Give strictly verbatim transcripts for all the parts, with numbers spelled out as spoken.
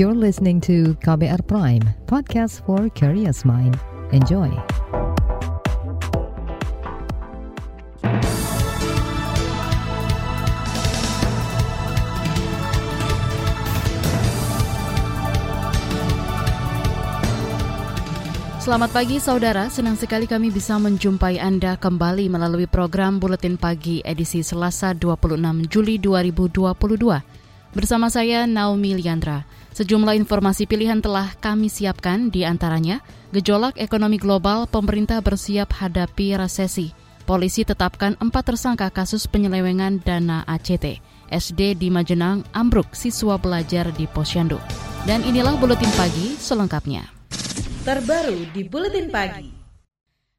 You're listening to K B R Prime, podcast for curious mind. Enjoy. Selamat pagi saudara, senang sekali kami bisa menjumpai Anda kembali melalui program Buletin Pagi edisi Selasa dua puluh enam Juli dua ribu dua puluh dua. Bersama saya Naomi Liandra. Sejumlah informasi pilihan telah kami siapkan, di antaranya gejolak ekonomi global, pemerintah bersiap hadapi resesi, polisi tetapkan empat tersangka kasus penyelewengan dana A C T, S D di Majenang ambruk siswa belajar di Posyandu. Dan inilah Buletin Pagi selengkapnya. Terbaru di Buletin Pagi.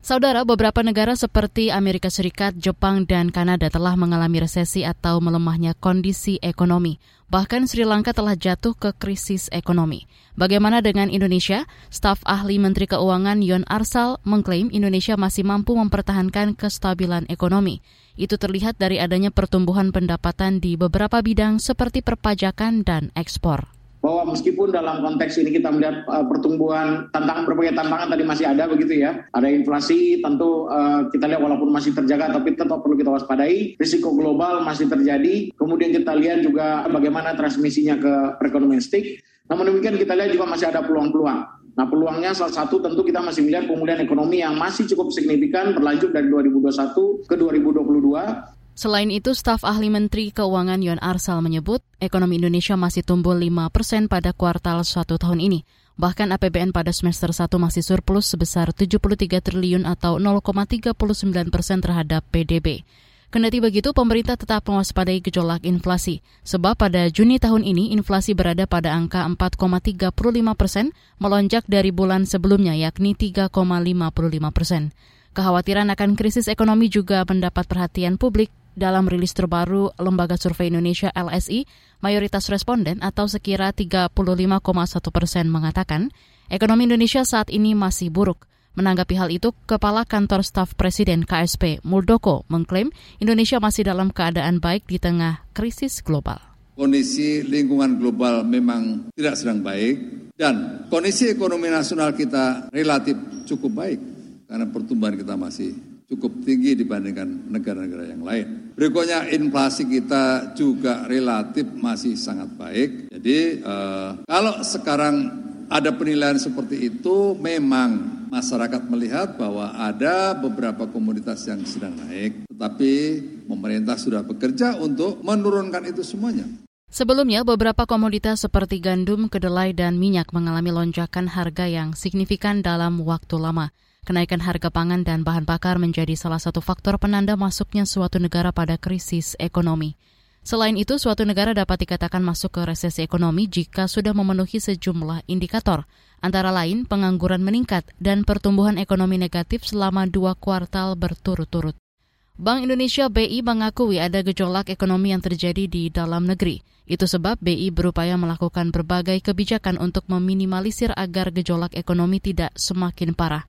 Saudara, beberapa negara seperti Amerika Serikat, Jepang, dan Kanada telah mengalami resesi atau melemahnya kondisi ekonomi. Bahkan Sri Lanka telah jatuh ke krisis ekonomi. Bagaimana dengan Indonesia? Staf ahli Menteri Keuangan Yon Arsal mengklaim Indonesia masih mampu mempertahankan kestabilan ekonomi. Itu terlihat dari adanya pertumbuhan pendapatan di beberapa bidang seperti perpajakan dan ekspor. Bahwa meskipun dalam konteks ini kita melihat uh, pertumbuhan, tantang, berbagai tantangan tadi masih ada begitu ya. Ada inflasi tentu uh, kita lihat walaupun masih terjaga tapi tetap perlu kita waspadai. Risiko global masih terjadi. Kemudian kita lihat juga bagaimana transmisinya ke perekonomian domestik. Namun demikian kita lihat juga masih ada peluang-peluang. Nah, peluangnya salah satu tentu kita masih melihat pemulihan ekonomi yang masih cukup signifikan berlanjut dari dua ribu dua puluh satu ke dua ribu dua puluh dua. Selain itu, staf ahli Menteri Keuangan Yon Arsal menyebut ekonomi Indonesia masih tumbuh lima persen pada kuartal satu tahun ini. Bahkan A P B N pada semester satu masih surplus sebesar tujuh puluh tiga triliun atau nol koma tiga sembilan persen terhadap P D B. Kendati begitu, pemerintah tetap mewaspadai gejolak inflasi, sebab pada Juni tahun ini inflasi berada pada angka empat koma tiga lima persen, melonjak dari bulan sebelumnya yakni tiga koma lima lima persen. Kekhawatiran akan krisis ekonomi juga mendapat perhatian publik. Dalam rilis terbaru Lembaga Survei Indonesia L S I, mayoritas responden atau sekira tiga puluh lima koma satu persen mengatakan ekonomi Indonesia saat ini masih buruk. Menanggapi hal itu, Kepala Kantor Staf Presiden K S P Muldoko mengklaim Indonesia masih dalam keadaan baik di tengah krisis global. Kondisi lingkungan global memang tidak sedang baik dan kondisi ekonomi nasional kita relatif cukup baik karena pertumbuhan kita masih cukup tinggi dibandingkan negara-negara yang lain. Berikutnya inflasi kita juga relatif masih sangat baik. Jadi eh, kalau sekarang ada penilaian seperti itu, memang masyarakat melihat bahwa ada beberapa komoditas yang sedang naik, tetapi pemerintah sudah bekerja untuk menurunkan itu semuanya. Sebelumnya, beberapa komoditas seperti gandum, kedelai, dan minyak mengalami lonjakan harga yang signifikan dalam waktu lama. Kenaikan harga pangan dan bahan bakar menjadi salah satu faktor penanda masuknya suatu negara pada krisis ekonomi. Selain itu, suatu negara dapat dikatakan masuk ke resesi ekonomi jika sudah memenuhi sejumlah indikator, antara lain pengangguran meningkat dan pertumbuhan ekonomi negatif selama dua kuartal berturut-turut. Bank Indonesia B I mengakui ada gejolak ekonomi yang terjadi di dalam negeri. Itu sebab B I berupaya melakukan berbagai kebijakan untuk meminimalisir agar gejolak ekonomi tidak semakin parah.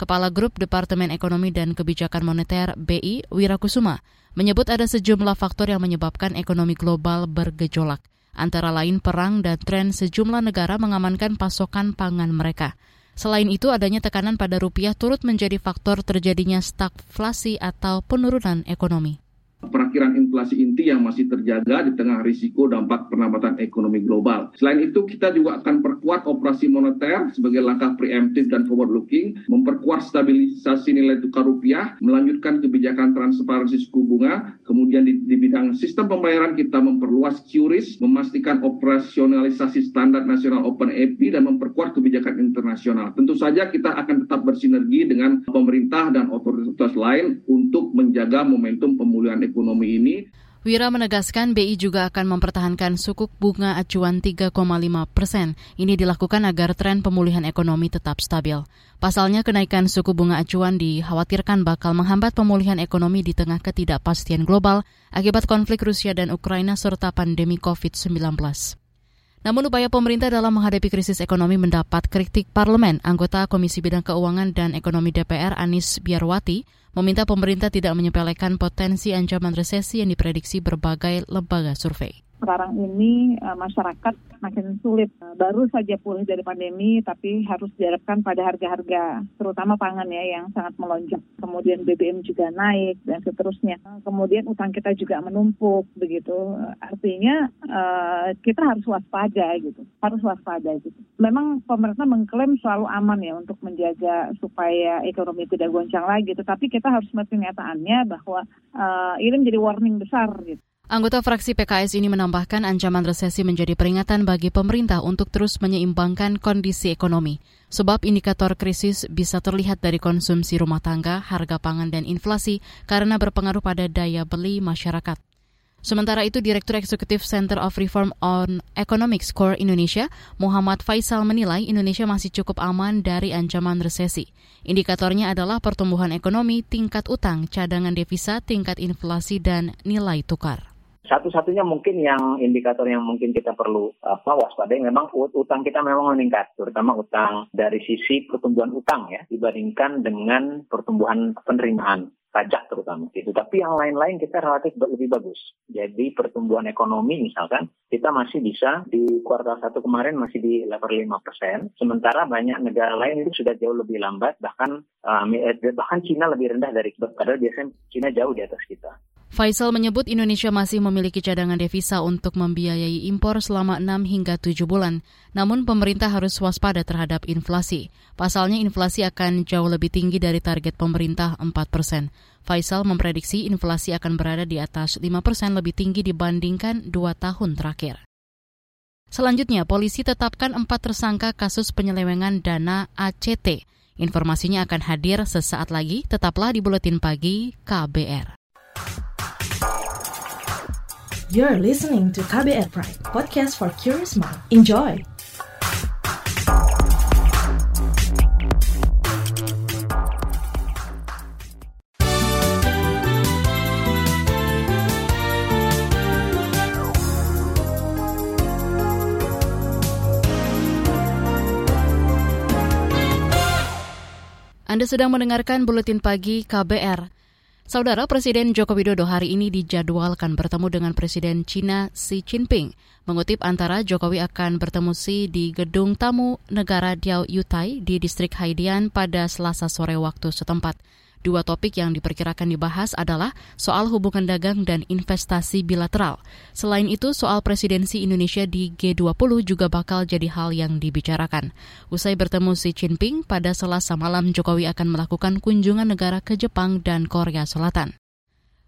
Kepala Grup Departemen Ekonomi dan Kebijakan Moneter B I, Wirakusuma, menyebut ada sejumlah faktor yang menyebabkan ekonomi global bergejolak, antara lain perang dan tren sejumlah negara mengamankan pasokan pangan mereka. Selain itu, adanya tekanan pada rupiah turut menjadi faktor terjadinya stagflasi atau penurunan ekonomi. Perakiran inflasi inti yang masih terjaga di tengah risiko dampak perlambatan ekonomi global. Selain itu, kita juga akan perkuat operasi moneter sebagai langkah preemptif dan forward-looking, memperkuat stabilisasi nilai tukar rupiah, melanjutkan kebijakan transparansi suku bunga, kemudian di, di bidang sistem pembayaran kita memperluas Q R I S, memastikan operasionalisasi standar nasional Open E P I, dan memperkuat kebijakan internasional. Tentu saja kita akan tetap bersinergi dengan pemerintah dan otoritas lain untuk menjaga momentum pemulihan ekonomi. ekonomi ini. Wira menegaskan B I juga akan mempertahankan suku bunga acuan tiga koma lima persen. Ini dilakukan agar tren pemulihan ekonomi tetap stabil. Pasalnya, kenaikan suku bunga acuan dikhawatirkan bakal menghambat pemulihan ekonomi di tengah ketidakpastian global akibat konflik Rusia dan Ukraina serta pandemi covid sembilan belas. Namun upaya pemerintah dalam menghadapi krisis ekonomi mendapat kritik parlemen. Anggota Komisi Bidang Keuangan dan Ekonomi D P R Anies Biarwati meminta pemerintah tidak menyepelekan potensi ancaman resesi yang diprediksi berbagai lembaga survei. sekarang ini uh, masyarakat makin sulit. Baru saja pulih dari pandemi, tapi harus dihadapkan pada harga-harga, terutama pangan ya, yang sangat melonjak. Kemudian B B M juga naik, dan seterusnya. Kemudian utang kita juga menumpuk, begitu. Artinya uh, kita harus waspada, gitu. Harus waspada, gitu. Memang pemerintah mengklaim selalu aman ya untuk menjaga supaya ekonomi tidak goncang lagi. Tetapi kita harus melihat kenyataannya bahwa uh, ini menjadi warning besar, gitu. Anggota fraksi P K S ini menambahkan ancaman resesi menjadi peringatan bagi pemerintah untuk terus menyeimbangkan kondisi ekonomi. Sebab indikator krisis bisa terlihat dari konsumsi rumah tangga, harga pangan, dan inflasi karena berpengaruh pada daya beli masyarakat. Sementara itu, Direktur Eksekutif Center of Reform on Economic Core Indonesia, Muhammad Faisal menilai Indonesia masih cukup aman dari ancaman resesi. Indikatornya adalah pertumbuhan ekonomi, tingkat utang, cadangan devisa, tingkat inflasi, dan nilai tukar. Satu-satunya mungkin yang indikator yang mungkin kita perlu apa, waspada, memang utang kita memang meningkat, terutama utang dari sisi pertumbuhan utang ya, dibandingkan dengan pertumbuhan penerimaan pajak terutama itu. Tapi yang lain-lain kita relatif lebih bagus. Jadi pertumbuhan ekonomi misalkan kita masih bisa di kuartal satu kemarin masih di level lima persen, sementara banyak negara lain itu sudah jauh lebih lambat, bahkan bahkan Cina lebih rendah dari kita, padahal biasanya Cina jauh di atas kita. Faisal menyebut Indonesia masih memiliki cadangan devisa untuk membiayai impor selama enam hingga tujuh bulan. Namun pemerintah harus waspada terhadap inflasi. Pasalnya inflasi akan jauh lebih tinggi dari target pemerintah empat persen. Faisal memprediksi inflasi akan berada di atas lima persen lebih tinggi dibandingkan dua tahun terakhir. Selanjutnya, polisi tetapkan empat tersangka kasus penyelewengan dana A C T. Informasinya akan hadir sesaat lagi. Tetaplah di Buletin Pagi K B R. You're listening to K B R Prime, podcast for curious mind. Enjoy! Anda sedang mendengarkan Buletin Pagi K B R. Saudara, Presiden Joko Widodo hari ini dijadwalkan bertemu dengan Presiden China Xi Jinping. Mengutip Antara, Jokowi akan bertemu Xi di Gedung Tamu Negara Diao Yutai di distrik Haidian pada Selasa sore waktu setempat. Dua topik yang diperkirakan dibahas adalah soal hubungan dagang dan investasi bilateral. Selain itu, soal presidensi Indonesia di G dua puluh juga bakal jadi hal yang dibicarakan. Usai bertemu Xi Jinping, pada Selasa malam Jokowi akan melakukan kunjungan negara ke Jepang dan Korea Selatan.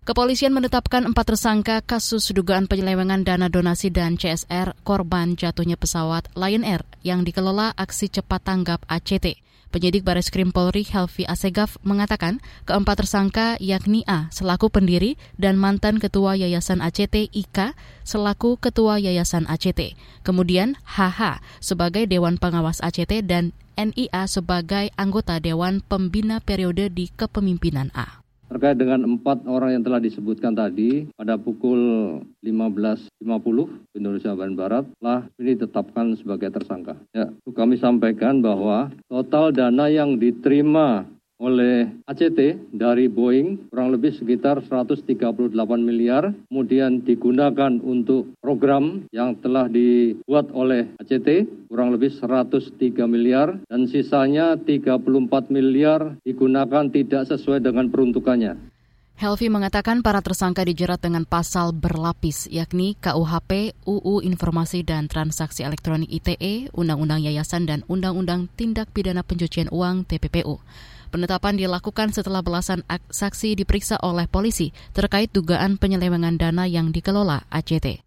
Kepolisian menetapkan empat tersangka kasus dugaan penyelewengan dana donasi dan C S R korban jatuhnya pesawat Lion Air yang dikelola Aksi Cepat Tanggap A C T. Penyidik Bareskrim Polri Helvi Asegaf mengatakan keempat tersangka yakni A selaku pendiri dan mantan ketua Yayasan A C T, Ika selaku ketua Yayasan A C T, kemudian H H sebagai Dewan Pengawas A C T dan N I A sebagai anggota Dewan Pembina periode di kepemimpinan A. Terkait dengan empat orang yang telah disebutkan tadi, pada pukul lima belas lima puluh Indonesia Bagian Barat telah ditetapkan sebagai tersangka. Ya, itu kami sampaikan bahwa total dana yang diterima oleh A C T dari Boeing kurang lebih sekitar seratus tiga puluh delapan miliar, kemudian digunakan untuk program yang telah dibuat oleh A C T kurang lebih seratus tiga miliar, dan sisanya tiga puluh empat miliar digunakan tidak sesuai dengan peruntukannya. Helvi mengatakan para tersangka dijerat dengan pasal berlapis, yakni K U H P, U U Informasi dan Transaksi Elektronik I T E, Undang-Undang Yayasan, dan Undang-Undang Tindak Pidana Pencucian Uang T P P U. Penetapan dilakukan setelah belasan saksi diperiksa oleh polisi terkait dugaan penyelewengan dana yang dikelola A C T.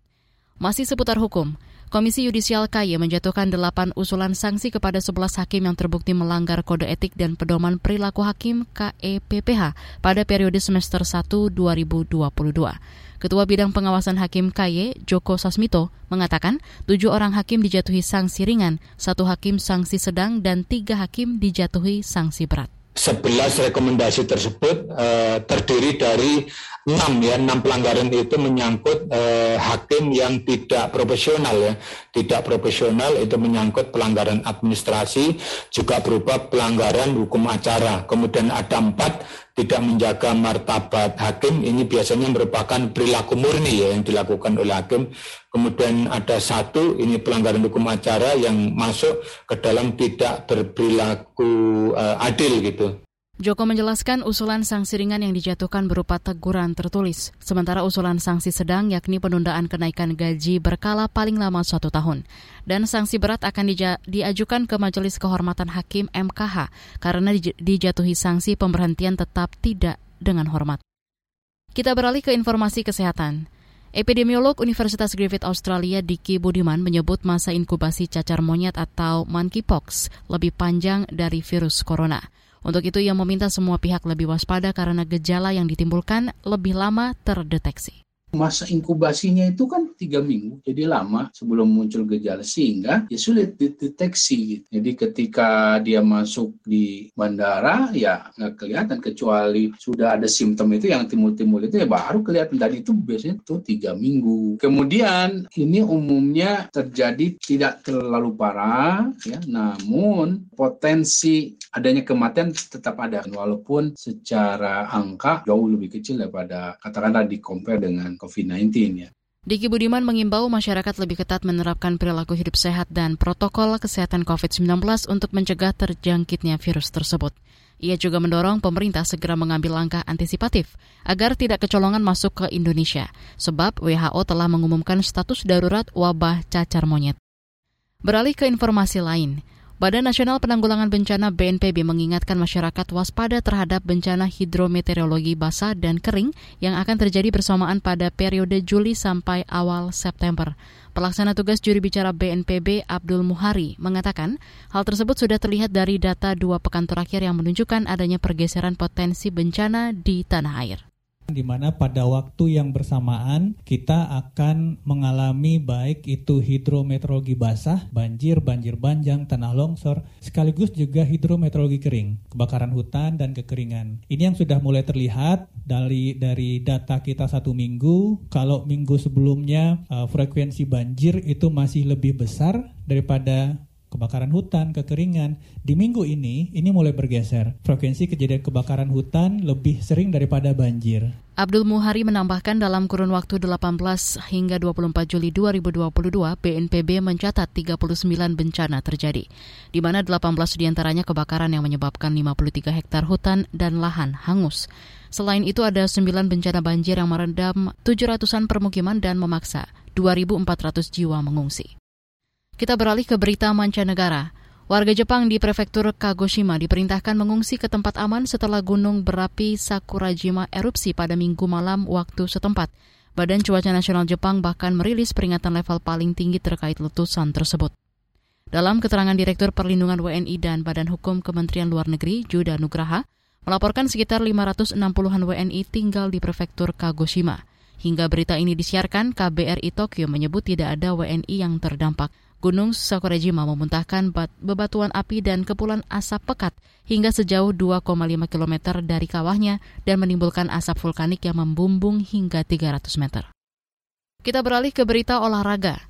Masih seputar hukum, Komisi Yudisial K Y menjatuhkan delapan usulan sanksi kepada sebelas hakim yang terbukti melanggar kode etik dan pedoman perilaku hakim K E P P H pada periode semester satu dua ribu dua puluh dua. Ketua Bidang Pengawasan Hakim K Y, Joko Sasmito, mengatakan tujuh orang hakim dijatuhi sanksi ringan, satu hakim sanksi sedang, dan tiga hakim dijatuhi sanksi berat. sebelas rekomendasi tersebut uh, terdiri dari enam ya enam pelanggaran itu menyangkut eh, hakim yang tidak profesional ya tidak profesional itu menyangkut pelanggaran administrasi juga berupa pelanggaran hukum acara. Kemudian ada empat tidak menjaga martabat hakim, ini biasanya merupakan perilaku murni ya yang dilakukan oleh hakim. Kemudian ada satu, ini pelanggaran hukum acara yang masuk ke dalam tidak berperilaku eh, adil gitu. Joko menjelaskan usulan sanksi ringan yang dijatuhkan berupa teguran tertulis, sementara usulan sanksi sedang yakni penundaan kenaikan gaji berkala paling lama satu tahun. Dan sanksi berat akan dija- diajukan ke Majelis Kehormatan Hakim M K H karena dij- dijatuhi sanksi pemberhentian tetap tidak dengan hormat. Kita beralih ke informasi kesehatan. Epidemiolog Universitas Griffith Australia Dicky Budiman menyebut masa inkubasi cacar monyet atau monkeypox lebih panjang dari virus corona. Untuk itu ia meminta semua pihak lebih waspada karena gejala yang ditimbulkan lebih lama terdeteksi. Masa inkubasinya itu kan tiga minggu, jadi lama sebelum muncul gejala sehingga ya sulit dideteksi. Jadi ketika dia masuk di bandara ya nggak kelihatan kecuali sudah ada simptom itu yang timbul-timbul itu ya baru kelihatan. Dan itu biasanya tuh tiga minggu. Kemudian ini umumnya terjadi tidak terlalu parah, ya, namun potensi adanya kematian tetap ada walaupun secara angka jauh lebih kecil daripada katakanlah di compare dengan covid sembilan belas ya. Dicky Budiman mengimbau masyarakat lebih ketat menerapkan perilaku hidup sehat dan protokol kesehatan covid sembilan belas untuk mencegah terjangkitnya virus tersebut. Ia juga mendorong pemerintah segera mengambil langkah antisipatif agar tidak kecolongan masuk ke Indonesia, sebab W H O telah mengumumkan status darurat wabah cacar monyet. Beralih ke informasi lain. Badan Nasional Penanggulangan Bencana B N P B mengingatkan masyarakat waspada terhadap bencana hidrometeorologi basah dan kering yang akan terjadi bersamaan pada periode Juli sampai awal September. Pelaksana tugas juru bicara B N P B Abdul Muhari mengatakan hal tersebut sudah terlihat dari data dua pekan terakhir yang menunjukkan adanya pergeseran potensi bencana di tanah air. Di mana pada waktu yang bersamaan kita akan mengalami baik itu hidrometeorologi basah, banjir, banjir bandang, tanah longsor, sekaligus juga hidrometeorologi kering, kebakaran hutan dan kekeringan. Ini yang sudah mulai terlihat dari dari data kita satu minggu. Kalau minggu sebelumnya uh, frekuensi banjir itu masih lebih besar daripada kebakaran hutan, kekeringan. Di minggu ini, ini mulai bergeser. Frekuensi kejadian kebakaran hutan lebih sering daripada banjir. Abdul Muhari menambahkan dalam kurun waktu delapan belas hingga dua puluh empat Juli dua ribu dua puluh dua, B N P B mencatat tiga puluh sembilan bencana terjadi, di mana delapan belas diantaranya kebakaran yang menyebabkan lima puluh tiga hektar hutan dan lahan hangus. Selain itu ada sembilan bencana banjir yang merendam tujuh ratusan permukiman dan memaksa dua ribu empat ratus jiwa mengungsi. Kita beralih ke berita mancanegara. Warga Jepang di prefektur Kagoshima diperintahkan mengungsi ke tempat aman setelah gunung berapi Sakurajima erupsi pada Minggu malam waktu setempat. Badan Cuaca Nasional Jepang bahkan merilis peringatan level paling tinggi terkait letusan tersebut. Dalam keterangan Direktur Perlindungan W N I dan Badan Hukum Kementerian Luar Negeri, Juda Nugraha, melaporkan sekitar lima ratus enam puluhan W N I tinggal di prefektur Kagoshima. Hingga berita ini disiarkan, K B R I Tokyo menyebut tidak ada W N I yang terdampak. Gunung Sakurajima memuntahkan bebatuan api dan kepulan asap pekat hingga sejauh dua koma lima kilometer dari kawahnya dan menimbulkan asap vulkanik yang membumbung hingga tiga ratus meter. Kita beralih ke berita olahraga.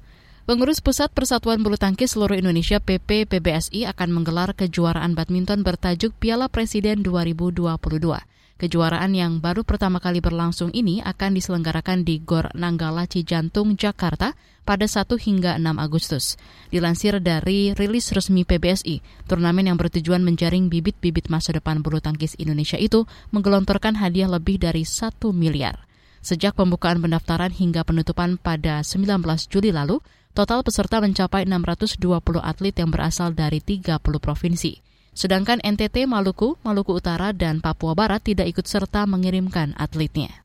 Pengurus Pusat Persatuan Bulu Tangkis Seluruh Indonesia P P P B S I akan menggelar kejuaraan badminton bertajuk Piala Presiden dua ribu dua puluh dua. Kejuaraan yang baru pertama kali berlangsung ini akan diselenggarakan di Gor Nanggala Cijantung, Jakarta pada satu hingga enam Agustus. Dilansir dari rilis resmi P B S I, turnamen yang bertujuan menjaring bibit-bibit masa depan bulu tangkis Indonesia itu menggelontorkan hadiah lebih dari satu miliar. Sejak pembukaan pendaftaran hingga penutupan pada sembilan belas Juli lalu, total peserta mencapai enam ratus dua puluh atlet yang berasal dari tiga puluh provinsi. Sedangkan N T T, Maluku, Maluku Utara, dan Papua Barat tidak ikut serta mengirimkan atletnya.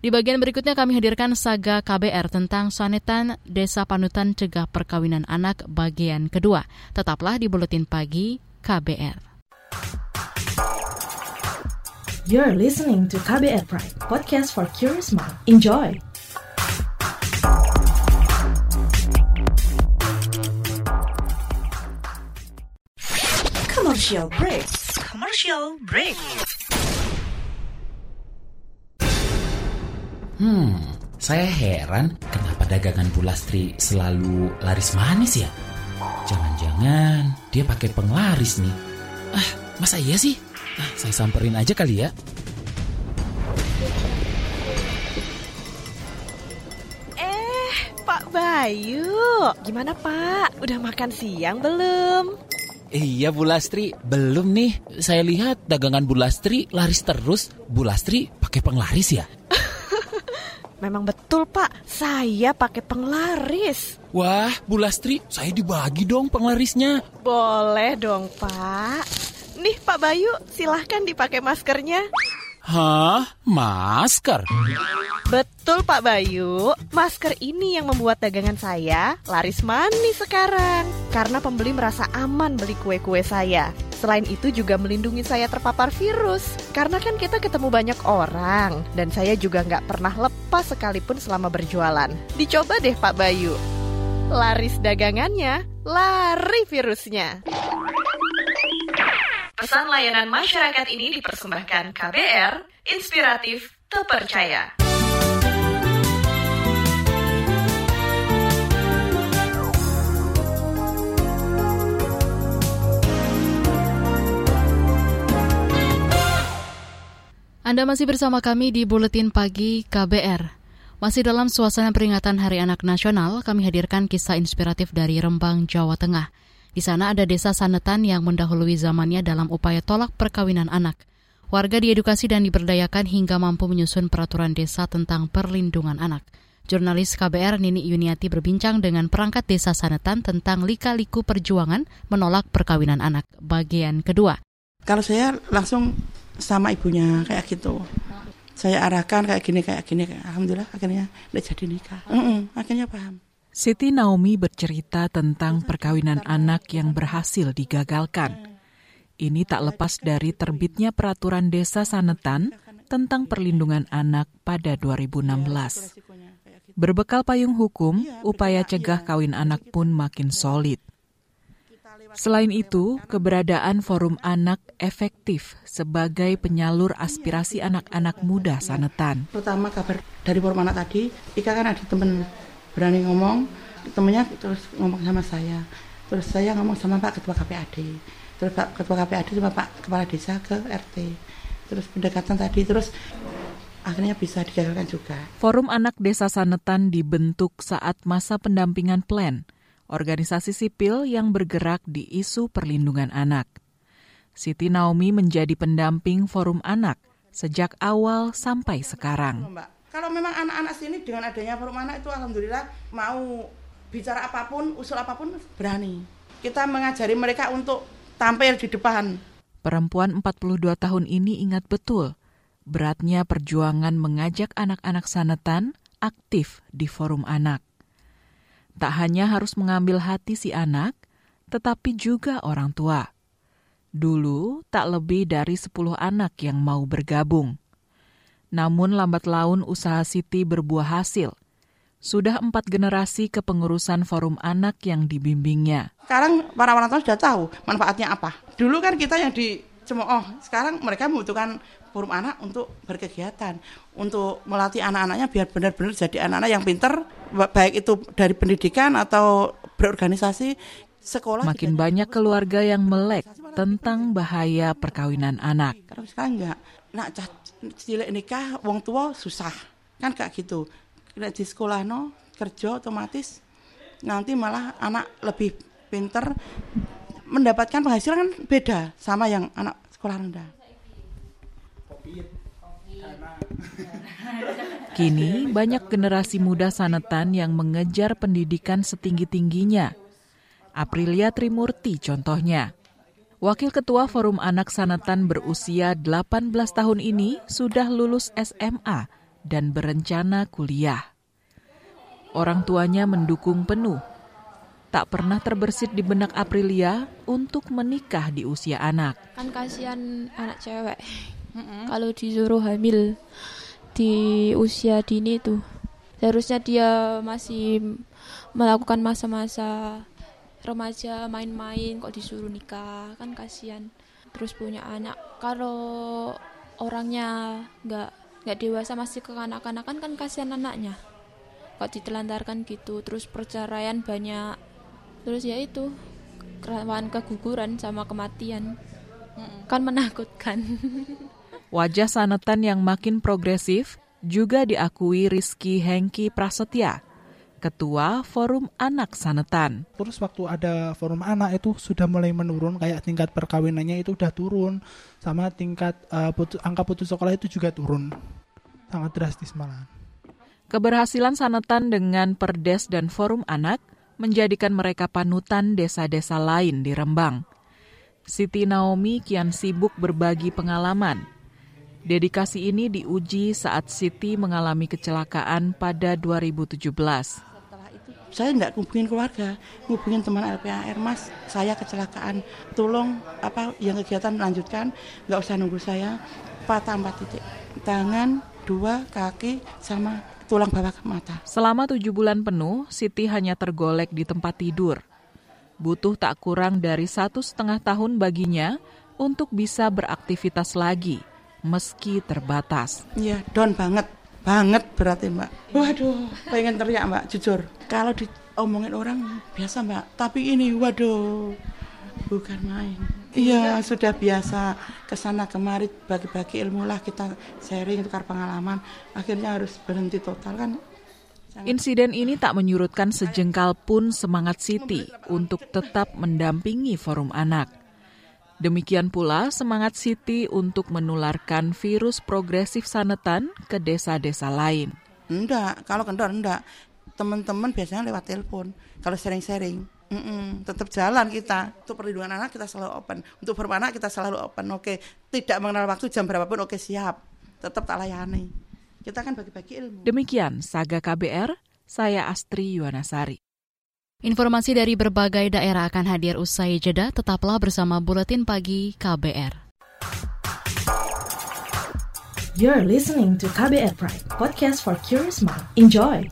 Di bagian berikutnya kami hadirkan saga K B R tentang Sanetan Desa Panutan Cegah Perkawinan Anak bagian kedua. Tetaplah di Buletin Pagi K B R. You're listening to K B R Prime, podcast for curious mind. Enjoy! Commercial break. Commercial break. Hmm, saya heran kenapa dagangan Bu Lastri selalu laris manis ya? Jangan-jangan dia pakai penglaris nih. Ah, masa iya sih? Ah, saya samperin aja kali ya. Eh, Pak Bayu, gimana Pak? Udah makan siang belum? Iya Bu Lastri, belum nih. Saya lihat dagangan Bu Lastri laris terus. Bu Lastri pakai penglaris ya? Memang betul Pak, saya pakai penglaris. Wah Bu Lastri, saya dibagi dong penglarisnya. Boleh dong Pak. Nih Pak Bayu, silahkan dipakai maskernya. Hah? Masker? Betul Pak Bayu, masker ini yang membuat dagangan saya laris manis sekarang. Karena pembeli merasa aman beli kue-kue saya. Selain itu juga melindungi saya terpapar virus. Karena kan kita ketemu banyak orang. Dan saya juga nggak pernah lepas sekalipun selama berjualan. Dicoba deh Pak Bayu. Laris dagangannya, lari virusnya. Pesan layanan masyarakat ini dipersembahkan K B R, inspiratif, terpercaya. Anda masih bersama kami di Buletin Pagi K B R. Masih dalam suasana peringatan Hari Anak Nasional, kami hadirkan kisah inspiratif dari Rembang, Jawa Tengah. Di sana ada desa Sanetan yang mendahului zamannya dalam upaya tolak perkawinan anak. Warga diedukasi dan diberdayakan hingga mampu menyusun peraturan desa tentang perlindungan anak. Jurnalis K B R Nini Yuniati berbincang dengan perangkat desa Sanetan tentang lika-liku perjuangan menolak perkawinan anak, bagian kedua. Kalau saya langsung sama ibunya kayak gitu. Saya arahkan kayak gini, kayak gini. Alhamdulillah akhirnya udah jadi nikah. Mm-mm, akhirnya paham. Siti Naomi bercerita tentang perkawinan anak yang berhasil digagalkan. Ini tak lepas dari terbitnya peraturan desa Sanetan tentang perlindungan anak pada dua ribu enam belas. Berbekal payung hukum, upaya cegah kawin anak pun makin solid. Selain itu, keberadaan forum anak efektif sebagai penyalur aspirasi anak-anak muda Sanetan. Terutama kabar dari forum anak tadi, Ika kan ada teman berani ngomong, temennya terus ngomong sama saya. Terus saya ngomong sama Pak Ketua K P A D. Terus Pak Ketua K P A D sama Pak Kepala Desa ke R T. Terus pendekatan tadi, terus akhirnya bisa digagalkan juga. Forum Anak Desa Sanetan dibentuk saat masa pendampingan P L E N, organisasi sipil yang bergerak di isu perlindungan anak. Siti Naomi menjadi pendamping Forum Anak sejak awal sampai sekarang. Kalau memang anak-anak sini dengan adanya forum anak itu alhamdulillah mau bicara apapun, usul apapun berani. Kita mengajari mereka untuk tampil di depan. Perempuan empat puluh dua tahun ini ingat betul beratnya perjuangan mengajak anak-anak Sanetan aktif di forum anak. Tak hanya harus mengambil hati si anak, tetapi juga orang tua. Dulu tak lebih dari sepuluh anak yang mau bergabung. Namun lambat laun usaha Siti berbuah hasil. Sudah empat generasi kepengurusan forum anak yang dibimbingnya. Sekarang para orang tua sudah tahu manfaatnya apa. Dulu kan kita yang dicemooh, sekarang mereka membutuhkan forum anak untuk berkegiatan. Untuk melatih anak-anaknya biar benar-benar jadi anak-anak yang pintar, baik itu dari pendidikan atau berorganisasi, sekolah. Makin banyak keluarga yang melek tentang bahaya perkawinan anak. Kalau sekarang enggak. Nak cilik nikah wong tua susah kan kayak gitu. Nek di sekolah no kerja otomatis nanti malah anak lebih pinter mendapatkan penghasilan kan beda sama yang anak sekolah rendah. Kini banyak generasi muda Sanetan yang mengejar pendidikan setinggi-tingginya. Aprilia Trimurti contohnya. Wakil Ketua Forum Anak Sanetan berusia delapan belas tahun ini sudah lulus S M A dan berencana kuliah. Orang tuanya mendukung penuh. Tak pernah terbersit di benak Aprilia untuk menikah di usia anak. Kan kasihan anak cewek kalau disuruh hamil di usia dini tuh. Seharusnya dia masih melakukan masa-masa remaja main-main kok disuruh nikah, kan kasihan. Terus punya anak kalau orangnya nggak nggak dewasa masih kekanak-kanakan kan kasihan anaknya kok ditelantarkan gitu, terus perceraian banyak, terus ya itu rawan keguguran sama kematian kan menakutkan. Wajah Sanetan yang makin progresif juga diakui Rizky Hengki Prasetya, Ketua Forum Anak Sanetan. Terus waktu ada forum anak itu sudah mulai menurun, kayak tingkat perkawinannya itu udah turun, sama tingkat uh, putus, angka putus sekolah itu juga turun, sangat drastis malah. Keberhasilan Sanetan dengan Perdes dan Forum Anak menjadikan mereka panutan desa-desa lain di Rembang. Siti Naomi kian sibuk berbagi pengalaman. Dedikasi ini diuji saat Siti mengalami kecelakaan pada dua ribu tujuh belas. Saya tidak hubungin keluarga, hubungin teman L P A R, mas, saya kecelakaan, tolong apa yang kegiatan lanjutkan, nggak usah nunggu saya. Patah empat titik, tangan, dua, kaki, sama tulang bawah ke mata. Selama tujuh bulan penuh, Siti hanya tergolek di tempat tidur. Butuh tak kurang dari satu setengah tahun baginya untuk bisa beraktivitas lagi, meski terbatas. Iya, down banget. Banget berarti mbak. Waduh, pengen teriak mbak, jujur. Kalau diomongin orang biasa mbak, tapi ini waduh, bukan main. Iya, sudah biasa kesana kemari, bagi-bagi ilmu lah, kita sharing, tukar pengalaman. Akhirnya harus berhenti total kan. Insiden ini tak menyurutkan sejengkal pun semangat Siti untuk tetap mendampingi forum anak. Demikian pula semangat Siti untuk menularkan virus progresif Sanetan ke desa-desa lain. Enggak, kalau kendor enggak. Teman-teman biasanya lewat telepon. Kalau sharing-sharing, mm-mm, tetap jalan kita. Untuk perlindungan anak kita selalu open. Untuk forum anak kita selalu open. Oke, tidak mengenal waktu jam berapapun, oke siap. Tetap tak layani. Kita kan bagi-bagi ilmu. Demikian Saga K B R, saya Astri Yuwanasari. Informasi dari berbagai daerah akan hadir usai jeda, tetaplah bersama Buletin Pagi K B R. You're listening to K B R Prime, podcast for curious mind. Enjoy!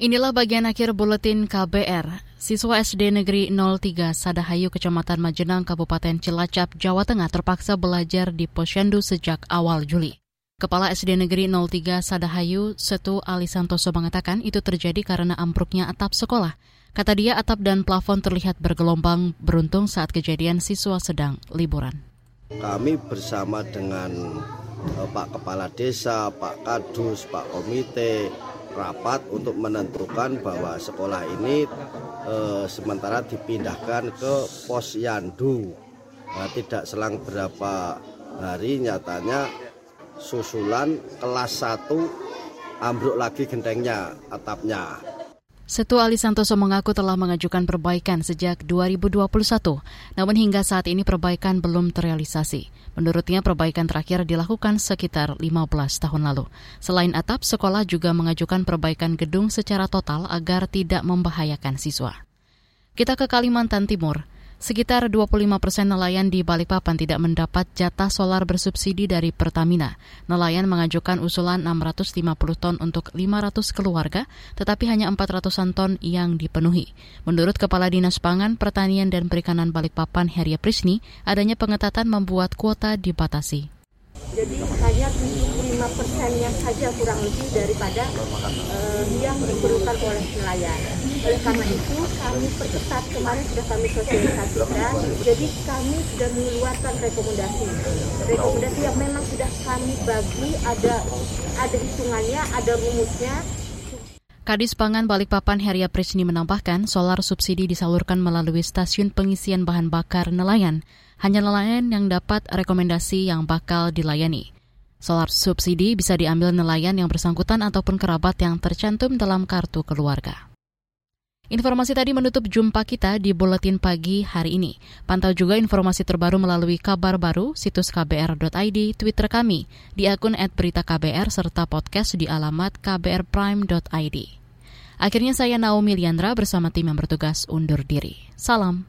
Inilah bagian akhir Buletin K B R. Siswa S D Negeri nol tiga Sadahayu, Kecamatan Majenang, Kabupaten Cilacap, Jawa Tengah terpaksa belajar di Posyandu sejak awal Juli. Kepala S D Negeri nol tiga Sadahayu, Setu Alisantoso mengatakan itu terjadi karena ambruknya atap sekolah. Kata dia, atap dan plafon terlihat bergelombang, beruntung saat kejadian siswa sedang liburan. Kami bersama dengan Pak Kepala Desa, Pak Kadus, Pak Komite, rapat untuk menentukan bahwa sekolah ini eh, sementara dipindahkan ke Posyandu. Nah, tidak selang berapa hari nyatanya susulan kelas satu ambruk lagi gentengnya, atapnya. Setu Alisantoso mengaku telah mengajukan perbaikan sejak dua ribu dua puluh satu, namun hingga saat ini perbaikan belum terrealisasi. Menurutnya perbaikan terakhir dilakukan sekitar lima belas tahun lalu. Selain atap, sekolah juga mengajukan perbaikan gedung secara total agar tidak membahayakan siswa. Kita ke Kalimantan Timur. Sekitar dua puluh lima persen nelayan di Balikpapan tidak mendapat jatah solar bersubsidi dari Pertamina. Nelayan mengajukan usulan enam ratus lima puluh ton untuk lima ratus keluarga, tetapi hanya empat ratusan ton yang dipenuhi. Menurut Kepala Dinas Pangan, Pertanian dan Perikanan Balikpapan Heria Prisni, adanya pengetatan membuat kuota dibatasi. Jadi hanya tujuh puluh lima persennya saja kurang lebih daripada eh, yang diperlukan oleh nelayan. Oleh karena itu kami perketat, kemarin sudah kami sosialisasikan, jadi kami sudah mengeluarkan rekomendasi. Rekomendasi yang memang sudah kami bagi, ada ada hitungannya, ada rumusnya. Kadis Pangan Balikpapan Heria Prisni menambahkan, solar subsidi disalurkan melalui stasiun pengisian bahan bakar nelayan. Hanya nelayan yang dapat rekomendasi yang bakal dilayani. Solar subsidi bisa diambil nelayan yang bersangkutan ataupun kerabat yang tercantum dalam kartu keluarga. Informasi tadi menutup jumpa kita di Buletin Pagi hari ini. Pantau juga informasi terbaru melalui kabar baru, situs k b r dot i d, Twitter kami, di akun et berita k b r, serta podcast di alamat k b r prime dot i d. Akhirnya saya Naomi Liandra bersama tim yang bertugas undur diri. Salam.